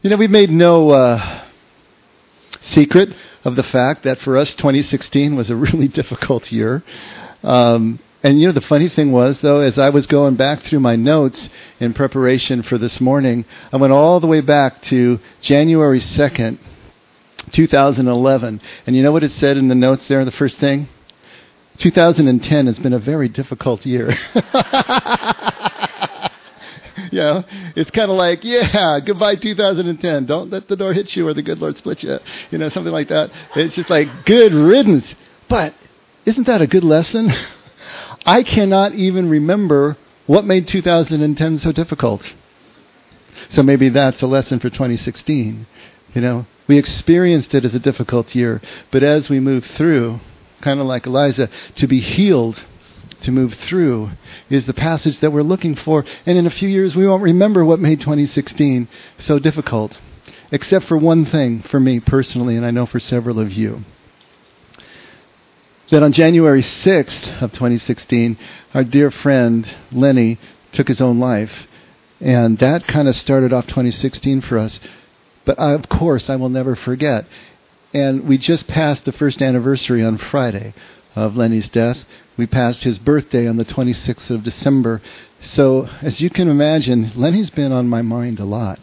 You know, we've made no secret of the fact that for us 2016 was a really difficult year. And, you know, the funny thing was, though, as I was going back through my notes in preparation for this morning, I went all the way back to January 2nd, 2011. And you know what it said in the notes there, the first thing? 2010 has been a very difficult year. You know, it's kind of like, yeah, goodbye 2010. Don't let the door hit you or the good Lord split you. You know, something like that. It's just like, good riddance. But isn't that a good lesson? I cannot even remember what made 2010 so difficult. So maybe that's a lesson for 2016. You know, we experienced it as a difficult year, but as we move through, kind of like Eliza, to be healed, to move through, is the passage that we're looking for. And in a few years, we won't remember what made 2016 so difficult, except for one thing for me personally, and I know for several of you. That on January 6th of 2016, our dear friend Lenny took his own life. And that kind of started off 2016 for us. But of course, I will never forget. And we just passed the first anniversary on Friday of Lenny's death. We passed his birthday on the 26th of December. So as you can imagine, Lenny's been on my mind a lot,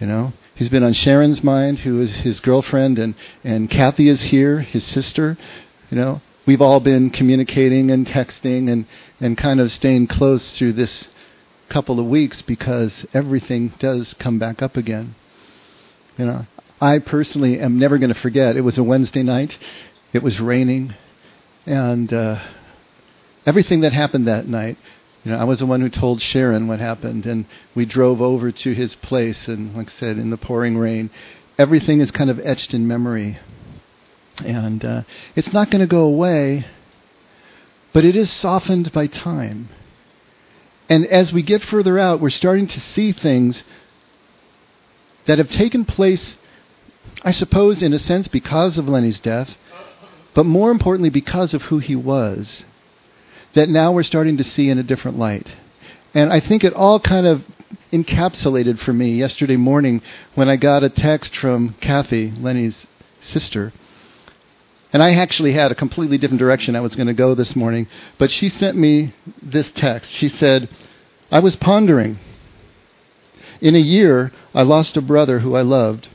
you know. He's been on Sharon's mind, who is his girlfriend, and Kathy is here, his sister. You know, we've all been communicating and texting and kind of staying close through this couple of weeks because everything does come back up again. You know, I personally am never going to forget. It was a Wednesday night. It was raining. And everything that happened that night, you know, I was the one who told Sharon what happened. And we drove over to his place. And like I said, in the pouring rain, everything is kind of etched in memory. And it's not going to go away, but it is softened by time. And as we get further out, we're starting to see things that have taken place, I suppose, in a sense, because of Lenny's death, but more importantly, because of who he was, that now we're starting to see in a different light. And I think it all kind of encapsulated for me yesterday morning when I got a text from Kathy, Lenny's sister. And I actually had a completely different direction I was going to go this morning. But she sent me this text. She said, I was pondering. In a year, I lost a brother who I loved,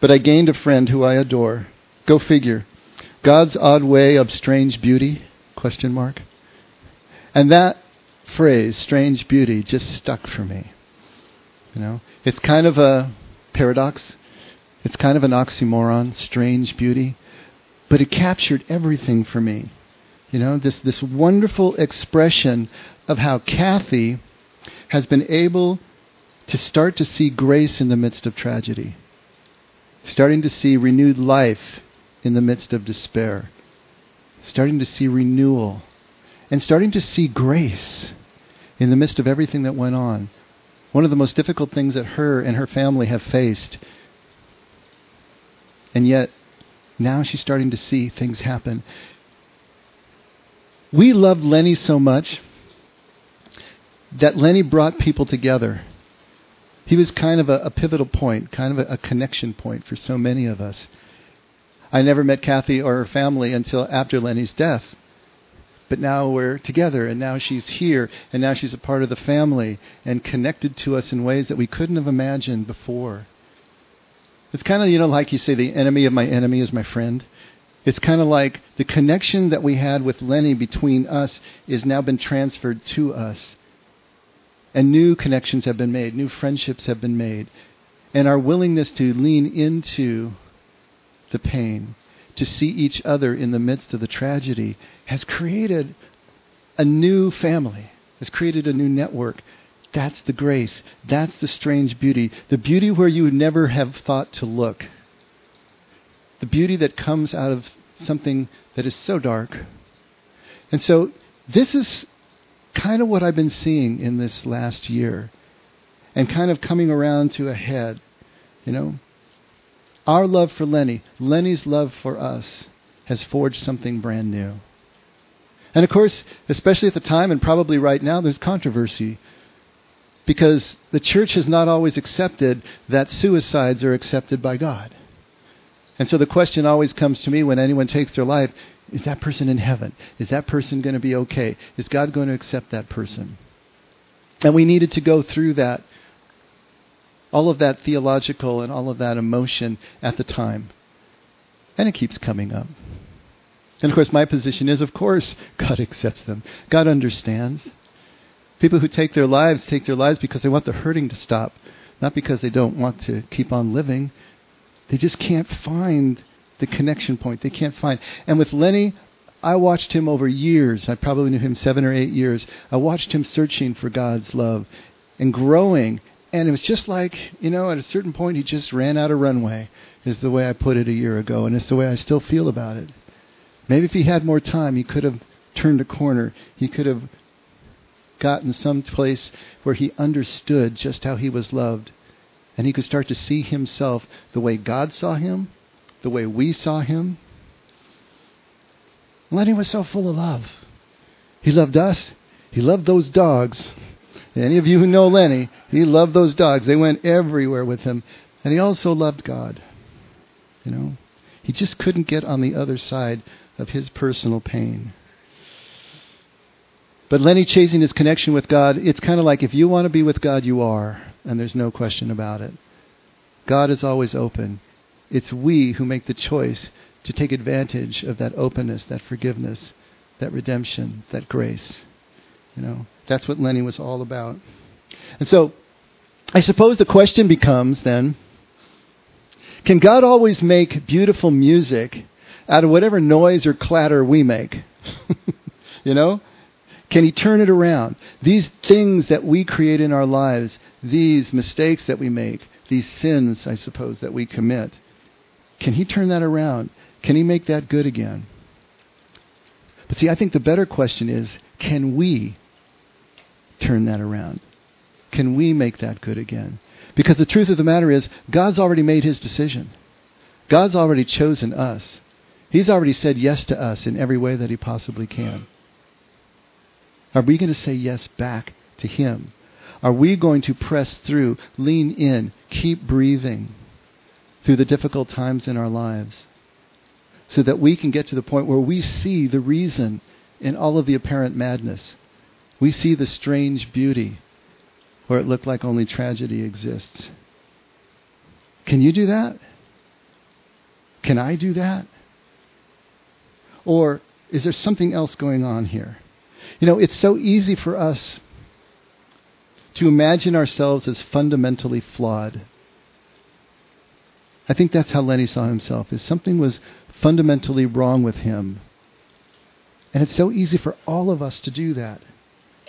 but I gained a friend who I adore. Go figure. God's odd way of strange beauty? Question mark. And that phrase, strange beauty, just stuck for me. You know, it's kind of a paradox. It's kind of an oxymoron, strange beauty. But it captured everything for me. You know, this wonderful expression of how Kathy has been able to start to see grace in the midst of tragedy, starting to see renewed life in the midst of despair, starting to see renewal, and starting to see grace in the midst of everything that went on. One of the most difficult things that her and her family have faced. And yet, now she's starting to see things happen. We loved Lenny so much that Lenny brought people together. He was kind of a pivotal point, kind of a connection point for so many of us. I never met Kathy or her family until after Lenny's death. But now we're together, and now she's here, and now she's a part of the family and connected to us in ways that we couldn't have imagined before. It's kind of, you know, like you say, the enemy of my enemy is my friend. It's kind of like the connection that we had with Lenny between us is now been transferred to us. And new connections have been made. New friendships have been made. And our willingness to lean into the pain, to see each other in the midst of the tragedy, has created a new family, has created a new network. That's the grace. That's the strange beauty. The beauty where you would never have thought to look. The beauty that comes out of something that is so dark. And so this is kind of what I've been seeing in this last year. And kind of coming around to a head. You know, our love for Lenny, Lenny's love for us, has forged something brand new. And of course, especially at the time and probably right now, there's controversy. because the church has not always accepted that suicides are accepted by God. And so the question always comes to me when anyone takes their life, is that person in heaven? Is that person going to be okay? Is God going to accept that person? And we needed to go through that, all of that theological and all of that emotion at the time. And it keeps coming up. And of course, my position is, of course, God accepts them. God understands. People who take their lives because they want the hurting to stop, not because they don't want to keep on living. They just can't find the connection point. They can't find. And with Lenny, I watched him over years. I probably knew him 7 or 8 years. I watched him searching for God's love and growing. And it was just like, you know, at a certain point, he just ran out of runway, is the way I put it a year ago. And it's the way I still feel about it. Maybe if he had more time, he could have turned a corner. He could have gotten some place where he understood just how he was loved. And he could start to see himself the way God saw him, the way we saw him. Lenny was so full of love. He loved us. He loved those dogs. Any of you who know Lenny, he loved those dogs. They went everywhere with him. And he also loved God. You know, he just couldn't get on the other side of his personal pain. But Lenny chasing his connection with God, it's kind of like if you want to be with God, you are. And there's no question about it. God is always open. It's we who make the choice to take advantage of that openness, that forgiveness, that redemption, that grace. You know, that's what Lenny was all about. And so, I suppose the question becomes then, can God always make beautiful music out of whatever noise or clatter we make? You know? Can he turn it around? These things that we create in our lives, these mistakes that we make, these sins, I suppose, that we commit, can he turn that around? Can he make that good again? But see, I think the better question is, can we turn that around? Can we make that good again? Because the truth of the matter is, God's already made his decision. God's already chosen us. He's already said yes to us in every way that he possibly can. Are we going to say yes back to him? Are we going to press through, lean in, keep breathing through the difficult times in our lives so that we can get to the point where we see the reason in all of the apparent madness? We see the strange beauty where it looked like only tragedy exists. Can you do that? Can I do that? Or is there something else going on here? You know, it's so easy for us to imagine ourselves as fundamentally flawed. I think that's how Lenny saw himself, is something was fundamentally wrong with him. And it's so easy for all of us to do that,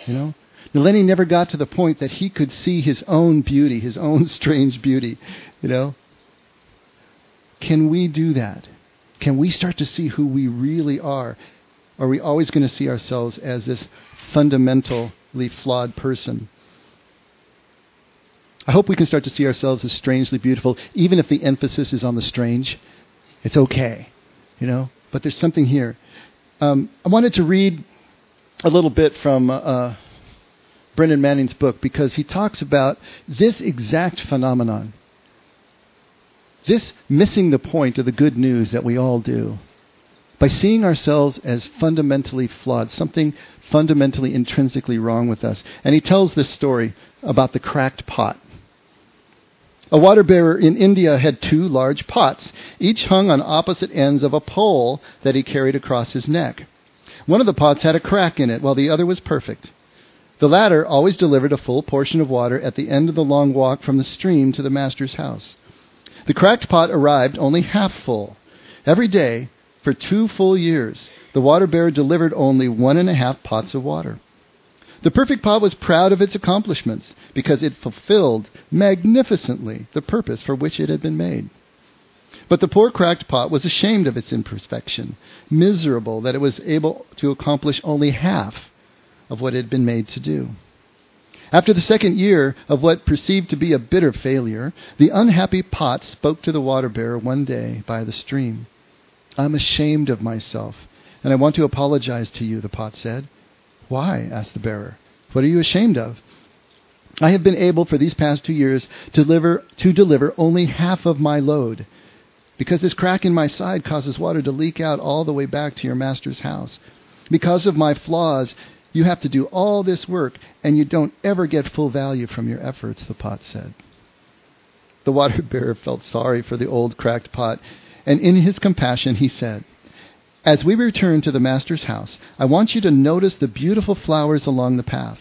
you know. Now, Lenny never got to the point that he could see his own beauty, his own strange beauty, you know. Can we do that? Can we start to see who we really are? Are we always going to see ourselves as this fundamentally flawed person? I hope we can start to see ourselves as strangely beautiful, even if the emphasis is on the strange. It's okay, you know, but there's something here. I wanted to read a little bit from Brendan Manning's book because he talks about this exact phenomenon, this missing the point of the good news that we all do. By seeing ourselves as fundamentally flawed, something fundamentally intrinsically wrong with us. And he tells this story about the cracked pot. A water bearer in India had 2 large pots, each hung on opposite ends of a pole that he carried across his neck. One of the pots had a crack in it, while the other was perfect. The latter always delivered a full portion of water at the end of the long walk from the stream to the master's house. The cracked pot arrived only half full. Every day, for 2 full years, the water bearer delivered only 1.5 pots of water. The perfect pot was proud of its accomplishments because it fulfilled magnificently the purpose for which it had been made. But the poor cracked pot was ashamed of its imperfection, miserable that it was able to accomplish only half of what it had been made to do. After the 2nd year of what perceived to be a bitter failure, the unhappy pot spoke to the water bearer one day by the stream. "I'm ashamed of myself, and I want to apologize to you," the pot said. "Why?" asked the bearer. "What are you ashamed of?" I have been able for these past 2 years to deliver only half of my load, because this crack in my side causes water to leak out all the way back to your master's house. Because of my flaws, you have to do all this work, and you don't ever get full value from your efforts, the pot said. The water bearer felt sorry for the old cracked pot, and in his compassion he said, "As we return to the master's house, I want you to notice the beautiful flowers along the path."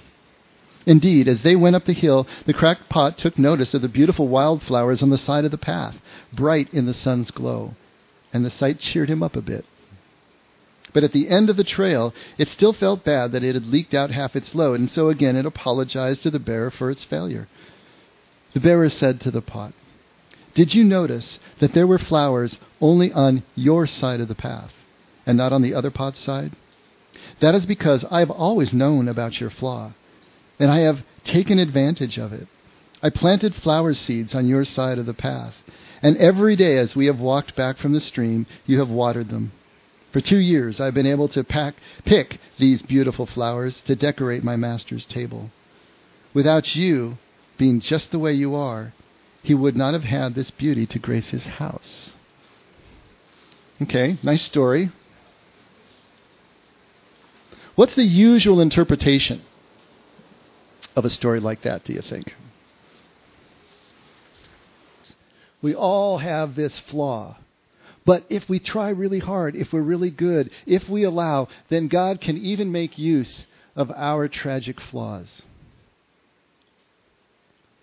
Indeed, as they went up the hill, the cracked pot took notice of the beautiful wildflowers on the side of the path, bright in the sun's glow, and the sight cheered him up a bit. But at the end of the trail, it still felt bad that it had leaked out half its load, and so again it apologized to the bearer for its failure. The bearer said to the pot, "Did you notice that there were flowers only on your side of the path, and not on the other pot's side? That is because I have always known about your flaw, and I have taken advantage of it. I planted flower seeds on your side of the path, and every day as we have walked back from the stream, you have watered them. For 2 years, I've been able to pick these beautiful flowers to decorate my master's table. Without you being just the way you are, he would not have had this beauty to grace his house." Okay, nice story. What's the usual interpretation of a story like that, do you think? We all have this flaw. But if we try really hard, if we're really good, if we allow, then God can even make use of our tragic flaws.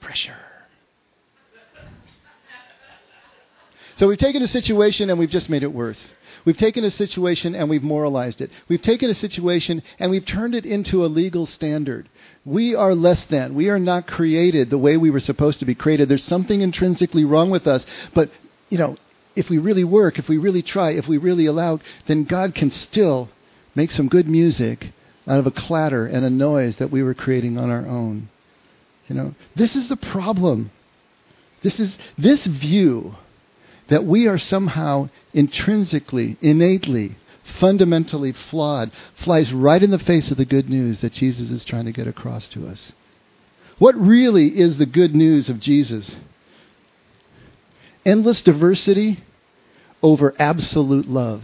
Pressure. So we've taken a situation and we've just made it worse. We've taken a situation and we've moralized it. We've taken a situation and we've turned it into a legal standard. We are less than. We are not created the way we were supposed to be created. There's something intrinsically wrong with us. But, if we really work, if we really try, if we really allow, then God can still make some good music out of a clatter and a noise that we were creating on our own. This is the problem. This view that we are somehow intrinsically, innately, fundamentally flawed flies right in the face of the good news that Jesus is trying to get across to us. What really is the good news of Jesus? Endless diversity over absolute love.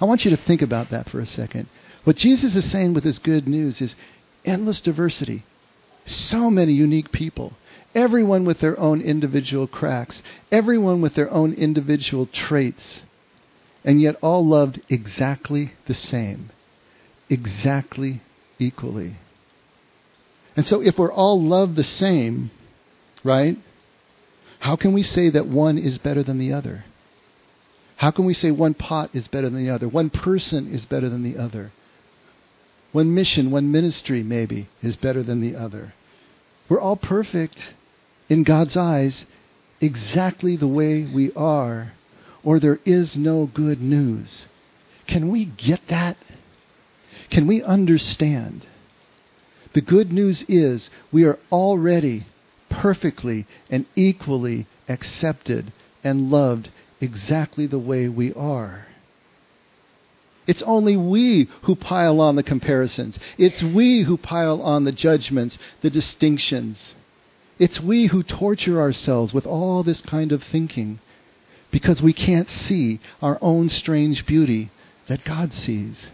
I want you to think about that for a second. What Jesus is saying with this good news is endless diversity. So many unique people. Everyone with their own individual cracks. Everyone with their own individual traits. And yet all loved exactly the same. Exactly equally. And so if we're all loved the same, right? How can we say that one is better than the other? How can we say one pot is better than the other? One person is better than the other? One mission, one ministry maybe is better than the other. We're all perfect in God's eyes exactly the way we are, or there is no good news. Can we get that? Can we understand? The good news is we are already perfectly and equally accepted and loved exactly the way we are. It's only we who pile on the comparisons. It's we who pile on the judgments, the distinctions. It's we who torture ourselves with all this kind of thinking because we can't see our own strange beauty that God sees.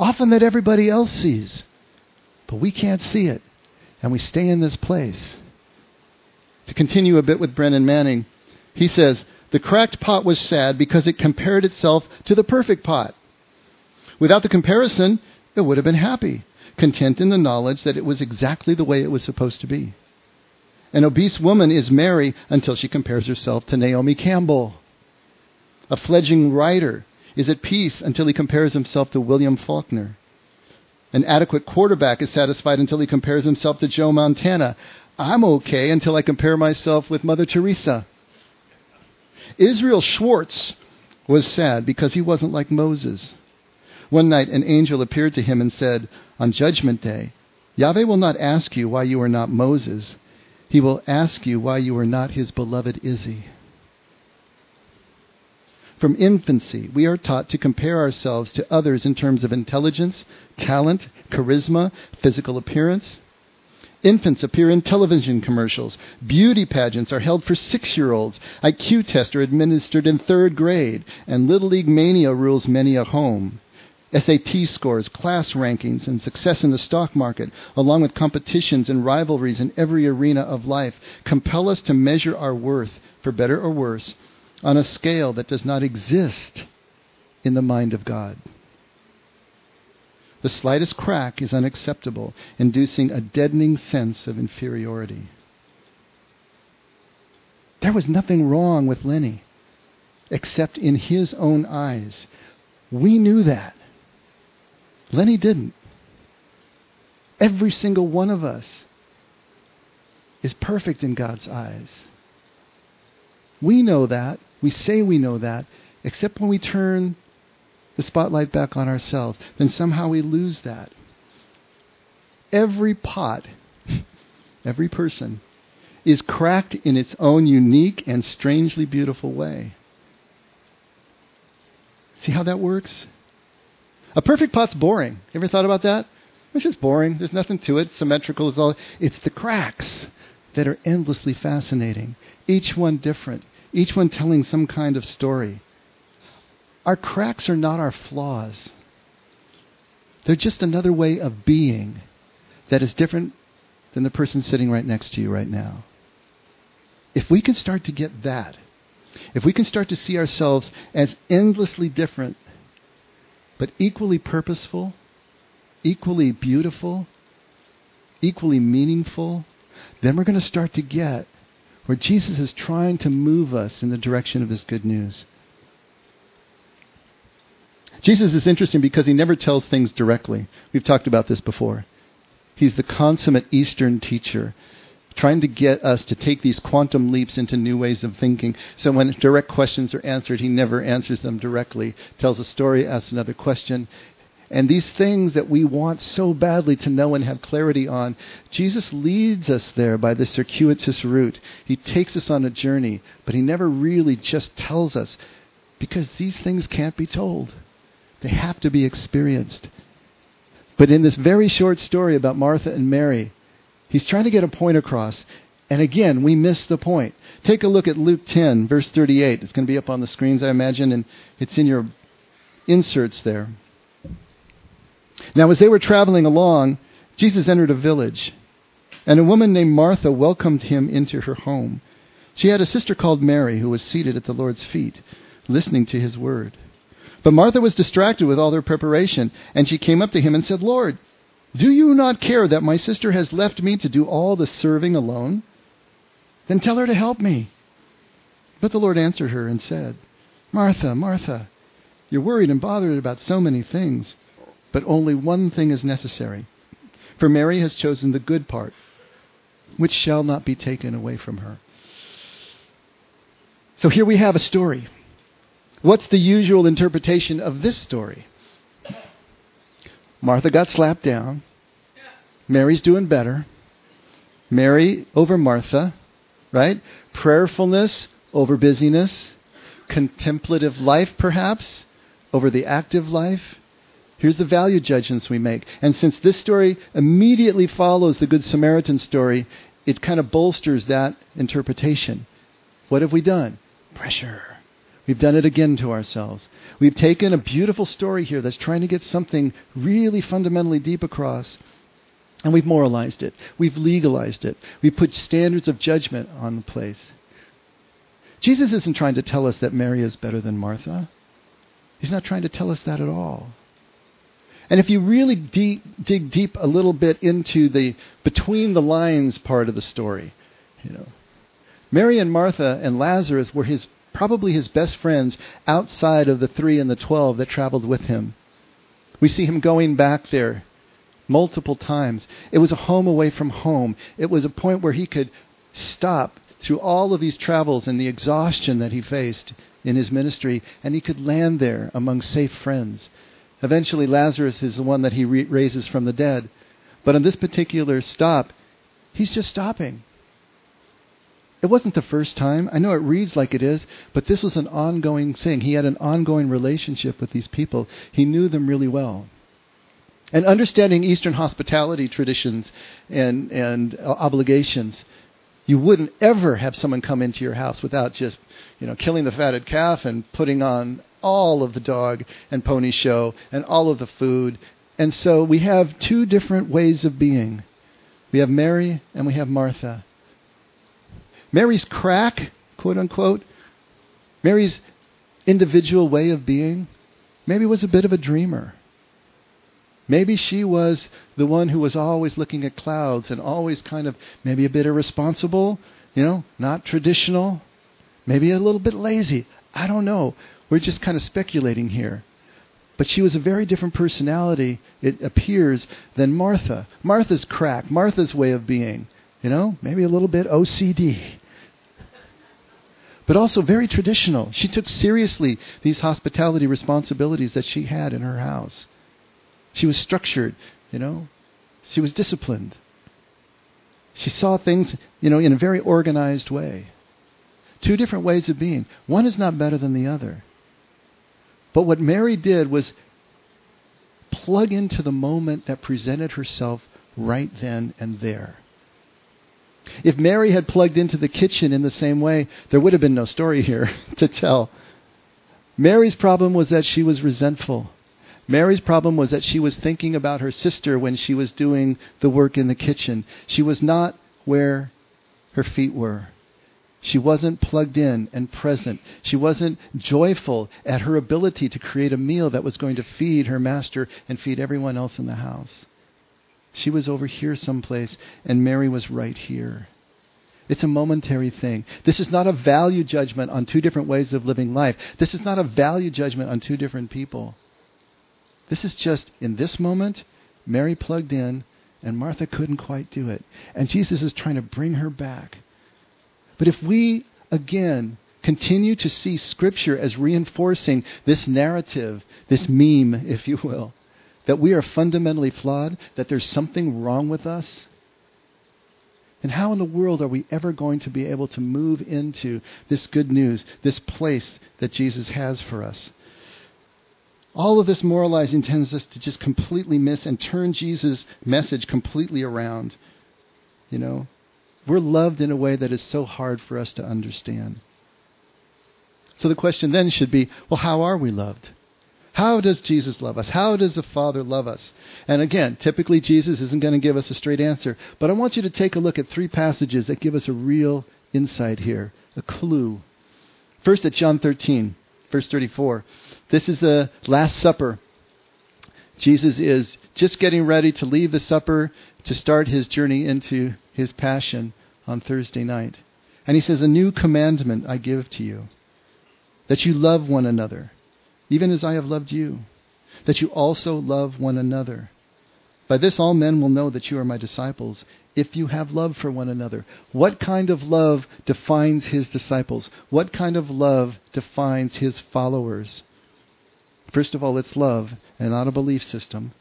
Often that everybody else sees, but we can't see it, and we stay in this place. To continue a bit with Brennan Manning, he says, "The cracked pot was sad because it compared itself to the perfect pot. Without the comparison, it would have been happy, content in the knowledge that it was exactly the way it was supposed to be. An obese woman is Mary until she compares herself to Naomi Campbell. A fledgling writer is at peace until he compares himself to William Faulkner. An adequate quarterback is satisfied until he compares himself to Joe Montana. I'm okay until I compare myself with Mother Teresa. Israel Schwartz was sad because he wasn't like Moses. One night an angel appeared to him and said, 'On Judgment Day, Yahweh will not ask you why you are not Moses. He will ask you why you are not his beloved Izzy.' From infancy, we are taught to compare ourselves to others in terms of intelligence, talent, charisma, physical appearance. Infants appear in television commercials. Beauty pageants are held for 6-year-olds. IQ tests are administered in 3rd grade. And Little League Mania rules many a home. SAT scores, class rankings, and success in the stock market, along with competitions and rivalries in every arena of life, compel us to measure our worth, for better or worse, on a scale that does not exist in the mind of God. The slightest crack is unacceptable, inducing a deadening sense of inferiority. There was nothing wrong with Lenny, except in his own eyes. We knew that. Lenny didn't. Every single one of us is perfect in God's eyes. We know that. We say we know that. Except when we turn the spotlight back on ourselves, then somehow we lose that. Every pot, every person, is cracked in its own unique and strangely beautiful way. See how that works? A perfect pot's boring. Ever thought about that? It's just boring. There's nothing to it. Symmetrical. It's the cracks that are endlessly fascinating. Each one different. Each one telling some kind of story. Our cracks are not our flaws. They're just another way of being that is different than the person sitting right next to you right now. If we can start to get that, if we can start to see ourselves as endlessly different but equally purposeful, equally beautiful, equally meaningful, then we're going to start to get where Jesus is trying to move us in the direction of this good news. Jesus is interesting because he never tells things directly. We've talked about this before. He's the consummate Eastern teacher, trying to get us to take these quantum leaps into new ways of thinking. So when direct questions are answered, he never answers them directly, tells a story, asks another question. And these things that we want so badly to know and have clarity on, Jesus leads us there by this circuitous route. He takes us on a journey, but he never really just tells us, because these things can't be told. They have to be experienced. But in this very short story about Martha and Mary, he's trying to get a point across. And again, we miss the point. Take a look at Luke 10, verse 38. It's going to be up on the screens, I imagine, and it's in your inserts there. Now, as they were traveling along, Jesus entered a village, and a woman named Martha welcomed him into her home. She had a sister called Mary who was seated at the Lord's feet, listening to his word. But Martha was distracted with all their preparation, and she came up to him and said, "Lord, do you not care that my sister has left me to do all the serving alone? Then tell her to help me." But the Lord answered her and said, "Martha, Martha, you're worried and bothered about so many things, but only one thing is necessary. For Mary has chosen the good part, which shall not be taken away from her." So here we have a story. What's the usual interpretation of this story? Martha got slapped down. Mary's doing better. Mary over Martha, right? Prayerfulness over busyness. Contemplative life, perhaps, over the active life. Here's the value judgments we make. And since this story immediately follows the Good Samaritan story, it kind of bolsters that interpretation. What have we done? Pressure. We've done it again to ourselves. We've taken a beautiful story here that's trying to get something really fundamentally deep across, and we've moralized it. We've legalized it. We've put standards of judgment on the place. Jesus isn't trying to tell us that Mary is better than Martha. He's not trying to tell us that at all. And if you really dig deep a little bit into the between the lines part of the story, Mary and Martha and Lazarus were probably his best friends outside of the 3 and the 12 that traveled with him. We see him going back there multiple times. It was a home away from home. It was a point where he could stop through all of these travels and the exhaustion that he faced in his ministry, and he could land there among safe friends. Eventually, Lazarus is the one that he raises from the dead. But on this particular stop, he's just stopping. It wasn't the first time. I know it reads like it is, but this was an ongoing thing. He had an ongoing relationship with these people. He knew them really well. And understanding Eastern hospitality traditions and obligations, you wouldn't ever have someone come into your house without just, killing the fatted calf and putting on all of the dog and pony show and all of the food. And so we have two different ways of being. We have Mary and we have Martha. Mary's crack, quote unquote, Mary's individual way of being, maybe was a bit of a dreamer. Maybe she was the one who was always looking at clouds and always kind of maybe a bit irresponsible, not traditional, maybe a little bit lazy. I don't know. We're just kind of speculating here. But she was a very different personality, it appears, than Martha. Martha's crack, Martha's way of being, maybe a little bit OCD. But also very traditional. She took seriously these hospitality responsibilities that she had in her house. She was structured, She was disciplined. She saw things, in a very organized way. Two different ways of being. One is not better than the other. But what Mary did was plug into the moment that presented herself right then and there. If Mary had plugged into the kitchen in the same way, there would have been no story here to tell. Mary's problem was that she was resentful. Mary's problem was that she was thinking about her sister when she was doing the work in the kitchen. She was not where her feet were. She wasn't plugged in and present. She wasn't joyful at her ability to create a meal that was going to feed her master and feed everyone else in the house. She was over here someplace, and Mary was right here. It's a momentary thing. This is not a value judgment on two different ways of living life. This is not a value judgment on two different people. This is just, in this moment, Mary plugged in, and Martha couldn't quite do it. And Jesus is trying to bring her back. But if we, again, continue to see Scripture as reinforcing this narrative, this meme, if you will, that we are fundamentally flawed, that there's something wrong with us, then how in the world are we ever going to be able to move into this good news, this place that Jesus has for us? All of this moralizing tends us to just completely miss and turn Jesus' message completely around. We're loved in a way that is so hard for us to understand. So the question then should be, well, how are we loved? How does Jesus love us? How does the Father love us? And again, typically Jesus isn't going to give us a straight answer, but I want you to take a look at three passages that give us a real insight here, a clue. First at John 13, verse 34. This is the Last Supper. Jesus is just getting ready to leave the supper to start his journey into his passion on Thursday night. And he says, "A new commandment I give to you, that you love one another, even as I have loved you, that you also love one another. By this all men will know that you are my disciples, if you have love for one another." What kind of love defines his disciples? What kind of love defines his followers? First of all, it's love and not a belief system,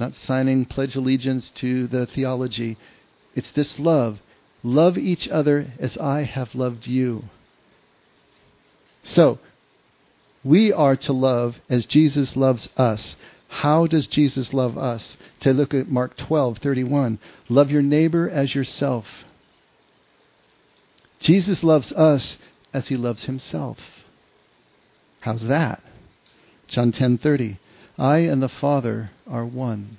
not signing pledge allegiance to the theology. It's this love. Love each other as I have loved you. So, we are to love as Jesus loves us. How does Jesus love us? To look at Mark 12:31. Love your neighbor as yourself. Jesus loves us as he loves himself. How's that? John 10:30. I and the Father are one.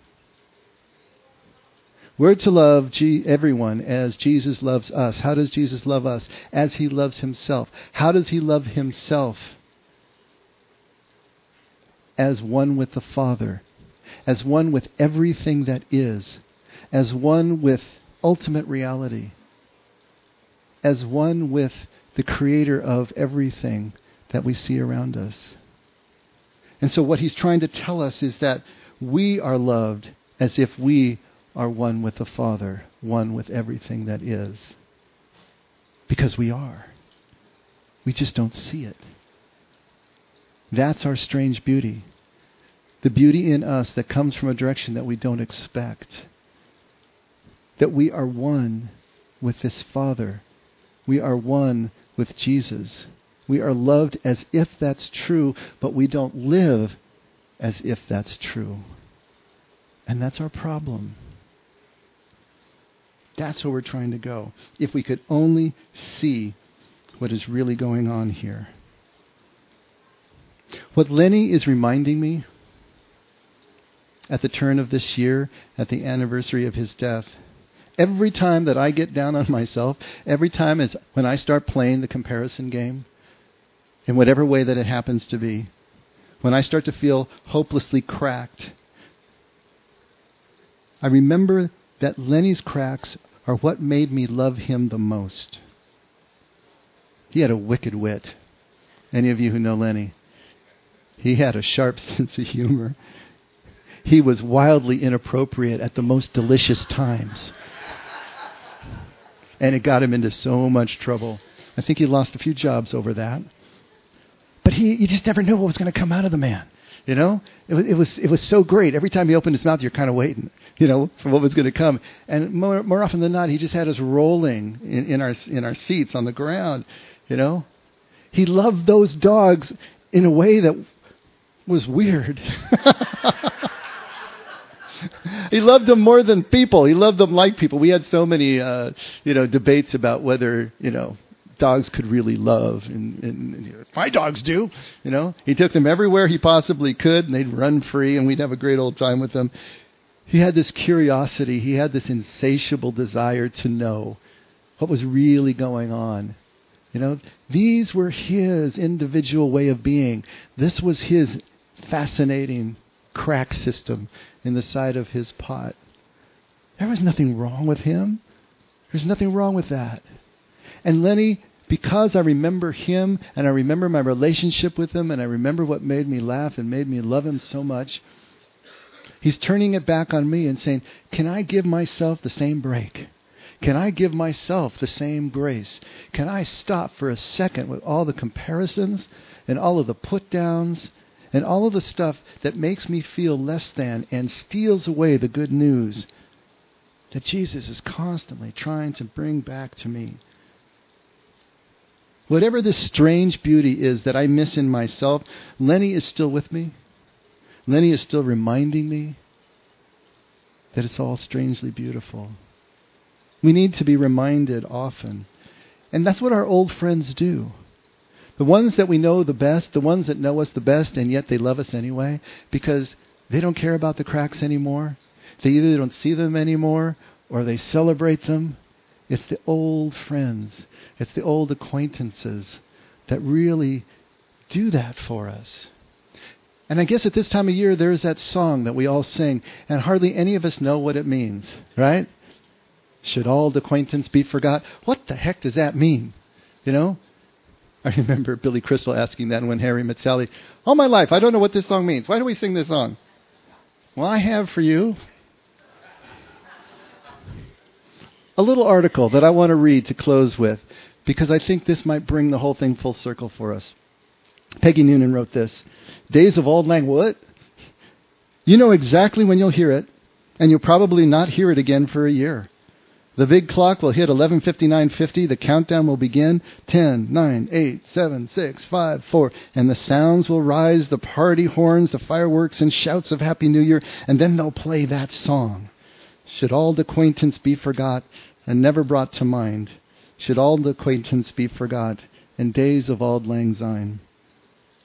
We're to love everyone as Jesus loves us. How does Jesus love us? As he loves himself. How does he love himself? As one with the Father, as one with everything that is, as one with ultimate reality, as one with the creator of everything that we see around us. And so what he's trying to tell us is that we are loved as if we are one with the Father, one with everything that is, because we are. We just don't see it. That's our strange beauty. The beauty in us that comes from a direction that we don't expect. That we are one with this Father. We are one with Jesus. We are loved as if that's true, but we don't live as if that's true. And that's our problem. That's where we're trying to go. If we could only see what is really going on here. What Lenny is reminding me at the turn of this year, at the anniversary of his death, every time that I get down on myself, every time is when I start playing the comparison game, in whatever way that it happens to be, when I start to feel hopelessly cracked, I remember that Lenny's cracks are what made me love him the most. He had a wicked wit. Any of you who know Lenny, he had a sharp sense of humor. He was wildly inappropriate at the most delicious times. And it got him into so much trouble. I think he lost a few jobs over that. But you just never knew what was going to come out of the man. You know, it was so great. Every time he opened his mouth, you're kind of waiting, you know, for what was going to come. And more often than not, he just had us rolling in our seats on the ground. You know, he loved those dogs in a way that was weird. He loved them more than people. He loved them like people. We had so many, debates about whether, dogs could really love, and my dogs do, He took them everywhere he possibly could, and they'd run free, and we'd have a great old time with them. He had this curiosity. He had this insatiable desire to know what was really going on. These were his individual way of being. This was his fascinating crack system in the side of his pot. There was nothing wrong with him. There's nothing wrong with that. And Lenny, because I remember him, and I remember my relationship with him, and I remember what made me laugh and made me love him so much, he's turning it back on me and saying, can I give myself the same break? Can I give myself the same grace? Can I stop for a second with all the comparisons and all of the put-downs and all of the stuff that makes me feel less than and steals away the good news that Jesus is constantly trying to bring back to me? Whatever this strange beauty is that I miss in myself, Lenny is still with me. Lenny is still reminding me that it's all strangely beautiful. We need to be reminded often. And that's what our old friends do. The ones that we know the best, the ones that know us the best, and yet they love us anyway, because they don't care about the cracks anymore. They either don't see them anymore, or they celebrate them. It's the old friends, it's the old acquaintances that really do that for us. And I guess at this time of year, there's that song that we all sing, and hardly any of us know what it means, right? Should old acquaintance be forgot? What the heck does that mean? I remember Billy Crystal asking that in When Harry Met Sally. All my life, I don't know what this song means. Why do we sing this song? Well, I have for you a little article that I want to read to close with, because I think this might bring the whole thing full circle for us. Peggy Noonan wrote this. Days of Auld Lang What? You know exactly when you'll hear it, and you'll probably not hear it again for a year. The big clock will hit 11:59:50. The countdown will begin 10, 9, 8, 7, 6, 5, 4. And the sounds will rise, the party horns, the fireworks, and shouts of Happy New Year. And then they'll play that song. Should old acquaintance be forgot and never brought to mind? Should old acquaintance be forgot in days of auld lang syne?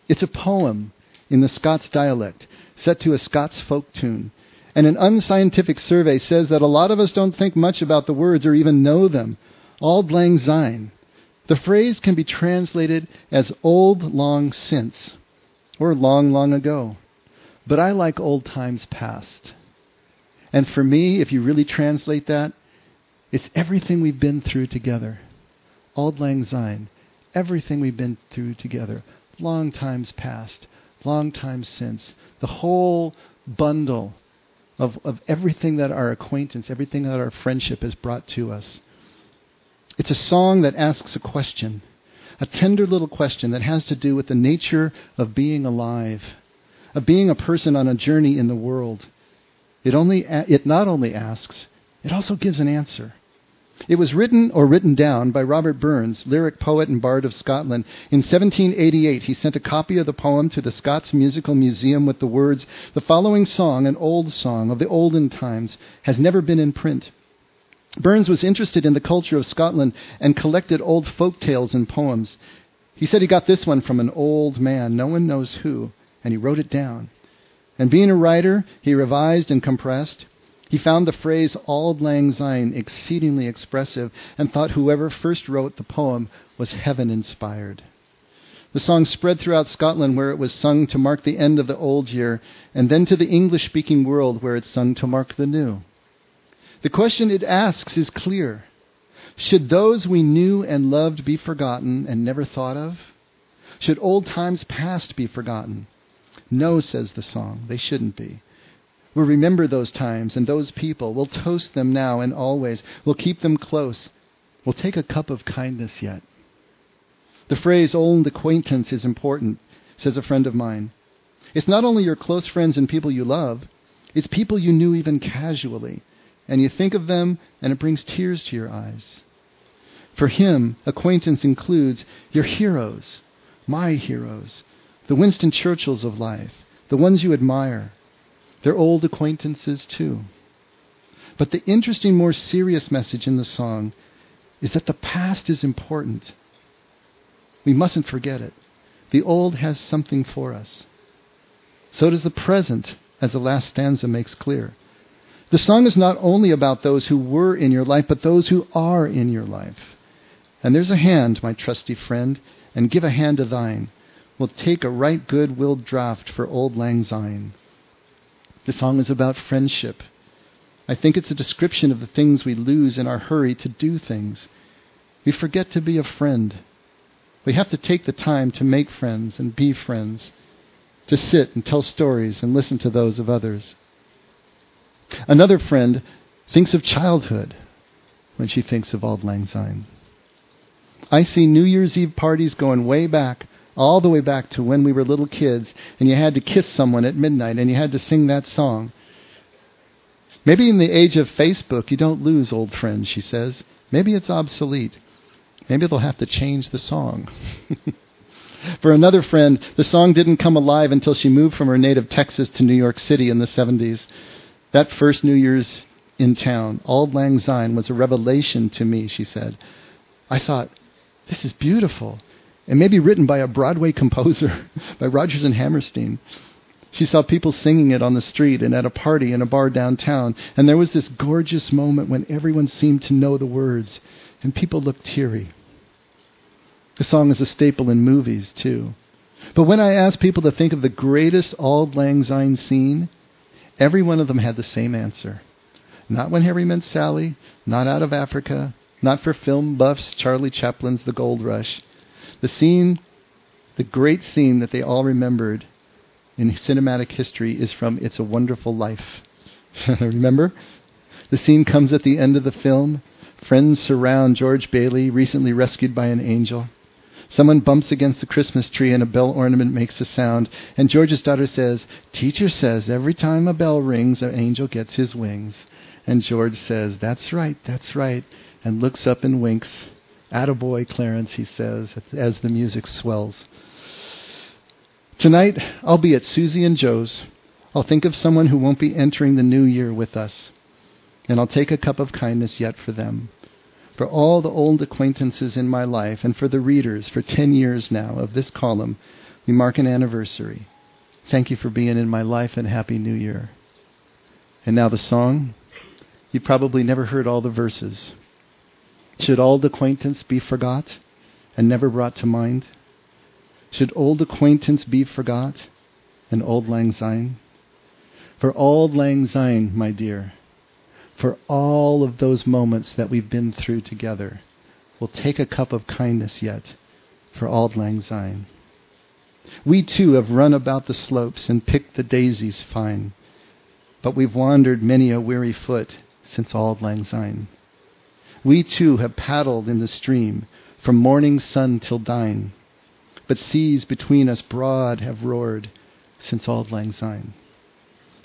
It's a poem in the Scots dialect set to a Scots folk tune. And an unscientific survey says that a lot of us don't think much about the words or even know them. Auld lang syne. The phrase can be translated as old long since or long, long ago. But I like old times past. And for me, if you really translate that, it's everything we've been through together. Auld lang syne. Everything we've been through together. Long times past. Long times since. The whole bundle of everything that our acquaintance, everything that our friendship has brought to us. It's a song that asks a question, a tender little question that has to do with the nature of being alive, of being a person on a journey in the world. It not only asks, it also gives an answer. It was written or written down by Robert Burns, lyric poet and bard of Scotland. In 1788, he sent a copy of the poem to the Scots Musical Museum with the words, "The following song, an old song of the olden times, has never been in print." Burns was interested in the culture of Scotland and collected old folk tales and poems. He said he got this one from an old man, no one knows who, and he wrote it down. And being a writer, he revised and compressed. He found the phrase "Auld Lang Syne" exceedingly expressive and thought whoever first wrote the poem was heaven-inspired. The song spread throughout Scotland, where it was sung to mark the end of the old year, and then to the English-speaking world, where it's sung to mark the new. The question it asks is clear. Should those we knew and loved be forgotten and never thought of? Should old times past be forgotten? No, says the song, they shouldn't be. We'll remember those times and those people. We'll toast them now and always. We'll keep them close. We'll take a cup of kindness yet. The phrase "old acquaintance" is important, says a friend of mine. It's not only your close friends and people you love, it's people you knew even casually. And you think of them and it brings tears to your eyes. For him, acquaintance includes your heroes, my heroes, the Winston Churchills of life, the ones you admire. They're old acquaintances too. But the interesting, more serious message in the song is that the past is important. We mustn't forget it. The old has something for us. So does the present, as the last stanza makes clear. The song is not only about those who were in your life, but those who are in your life. And there's a hand, my trusty friend, and give a hand of thine. We'll take a right good will draught for Auld Lang Syne. The song is about friendship. I think it's a description of the things we lose in our hurry to do things. We forget to be a friend. We have to take the time to make friends and be friends, to sit and tell stories and listen to those of others. Another friend thinks of childhood when she thinks of Auld Lang Syne. I see New Year's Eve parties going way back, all the way back to when we were little kids, and you had to kiss someone at midnight, and you had to sing that song. Maybe in the age of Facebook, you don't lose old friends, she says. Maybe it's obsolete. Maybe they'll have to change the song. For another friend, the song didn't come alive until she moved from her native Texas to New York City in the 70s. That first New Year's in town, Auld Lang Syne, was a revelation to me, she said. I thought, this is beautiful. And maybe written by a Broadway composer, by Rodgers and Hammerstein. She saw people singing it on the street and at a party in a bar downtown, and there was this gorgeous moment when everyone seemed to know the words, and people looked teary. The song is a staple in movies, too. But when I asked people to think of the greatest Auld Lang Syne scene, every one of them had the same answer. Not When Harry Met Sally, not Out of Africa, not for film buffs Charlie Chaplin's The Gold Rush. The scene, the great scene that they all remembered in cinematic history is from It's a Wonderful Life. Remember? The scene comes at the end of the film. Friends surround George Bailey, recently rescued by an angel. Someone bumps against the Christmas tree and a bell ornament makes a sound. And George's daughter says, "Teacher says every time a bell rings, an angel gets his wings." And George says, "That's right, that's right," and looks up and winks. "Attaboy, Clarence," he says, as the music swells. Tonight, I'll be at Susie and Joe's. I'll think of someone who won't be entering the new year with us. And I'll take a cup of kindness yet for them, for all the old acquaintances in my life, and for the readers for 10 years now of this column. We mark an anniversary. Thank you for being in my life, and Happy New Year. And now the song. You probably never heard all the verses. Should old acquaintance be forgot and never brought to mind? Should old acquaintance be forgot and Auld Lang Syne? For Auld Lang Syne, my dear, for all of those moments that we've been through together, we'll take a cup of kindness yet for Auld Lang Syne. We too have run about the slopes and picked the daisies fine, but we've wandered many a weary foot since Auld Lang Syne. We too have paddled in the stream from morning sun till dine, but seas between us broad have roared since Auld Lang Syne.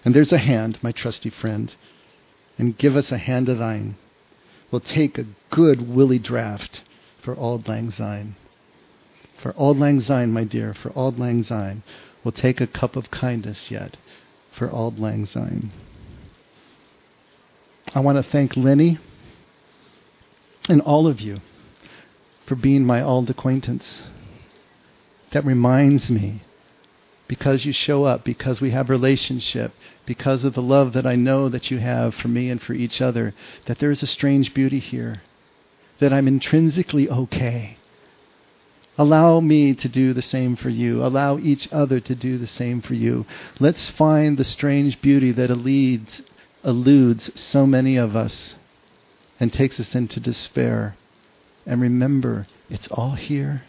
And there's a hand, my trusty friend, and give us a hand of thine. will take a good willy draft for Auld Lang Syne. For Auld Lang Syne, my dear, for Auld Lang Syne, we'll take a cup of kindness yet for Auld Lang Syne. I want to thank Lenny and all of you for being my old acquaintance. That reminds me, because you show up, because we have relationship, because of the love that I know that you have for me and for each other, that there is a strange beauty here, that I'm intrinsically okay. Allow me to do the same for you. Allow each other to do the same for you. Let's find the strange beauty that eludes so many of us and takes us into despair. And remember, it's all here.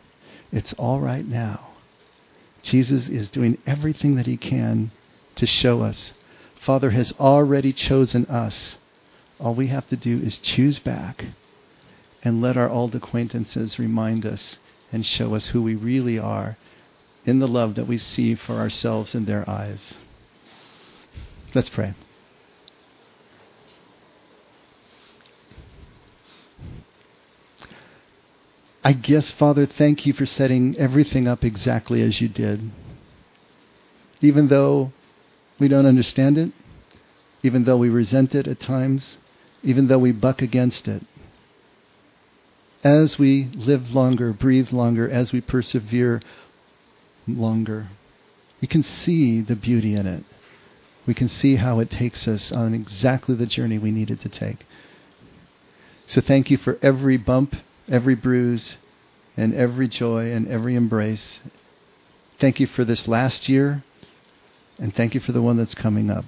It's all right now. Jesus is doing everything that he can to show us. Father has already chosen us. All we have to do is choose back and let our old acquaintances remind us and show us who we really are in the love that we see for ourselves in their eyes. Let's pray. I guess, Father, thank you for setting everything up exactly as you did. Even though we don't understand it, even though we resent it at times, even though we buck against it, as we live longer, breathe longer, as we persevere longer, we can see the beauty in it. We can see how it takes us on exactly the journey we needed to take. So thank you for every bump, every bruise, and every joy, and every embrace. Thank you for this last year, and thank you for the one that's coming up.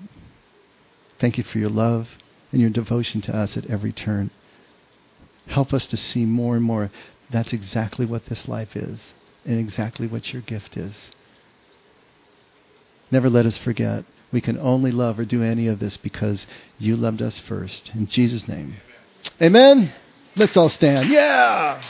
Thank you for your love and your devotion to us at every turn. Help us to see more and more that's exactly what this life is, and exactly what your gift is. Never let us forget we can only love or do any of this because you loved us first. In Jesus' name, amen. Let's all stand. Yeah!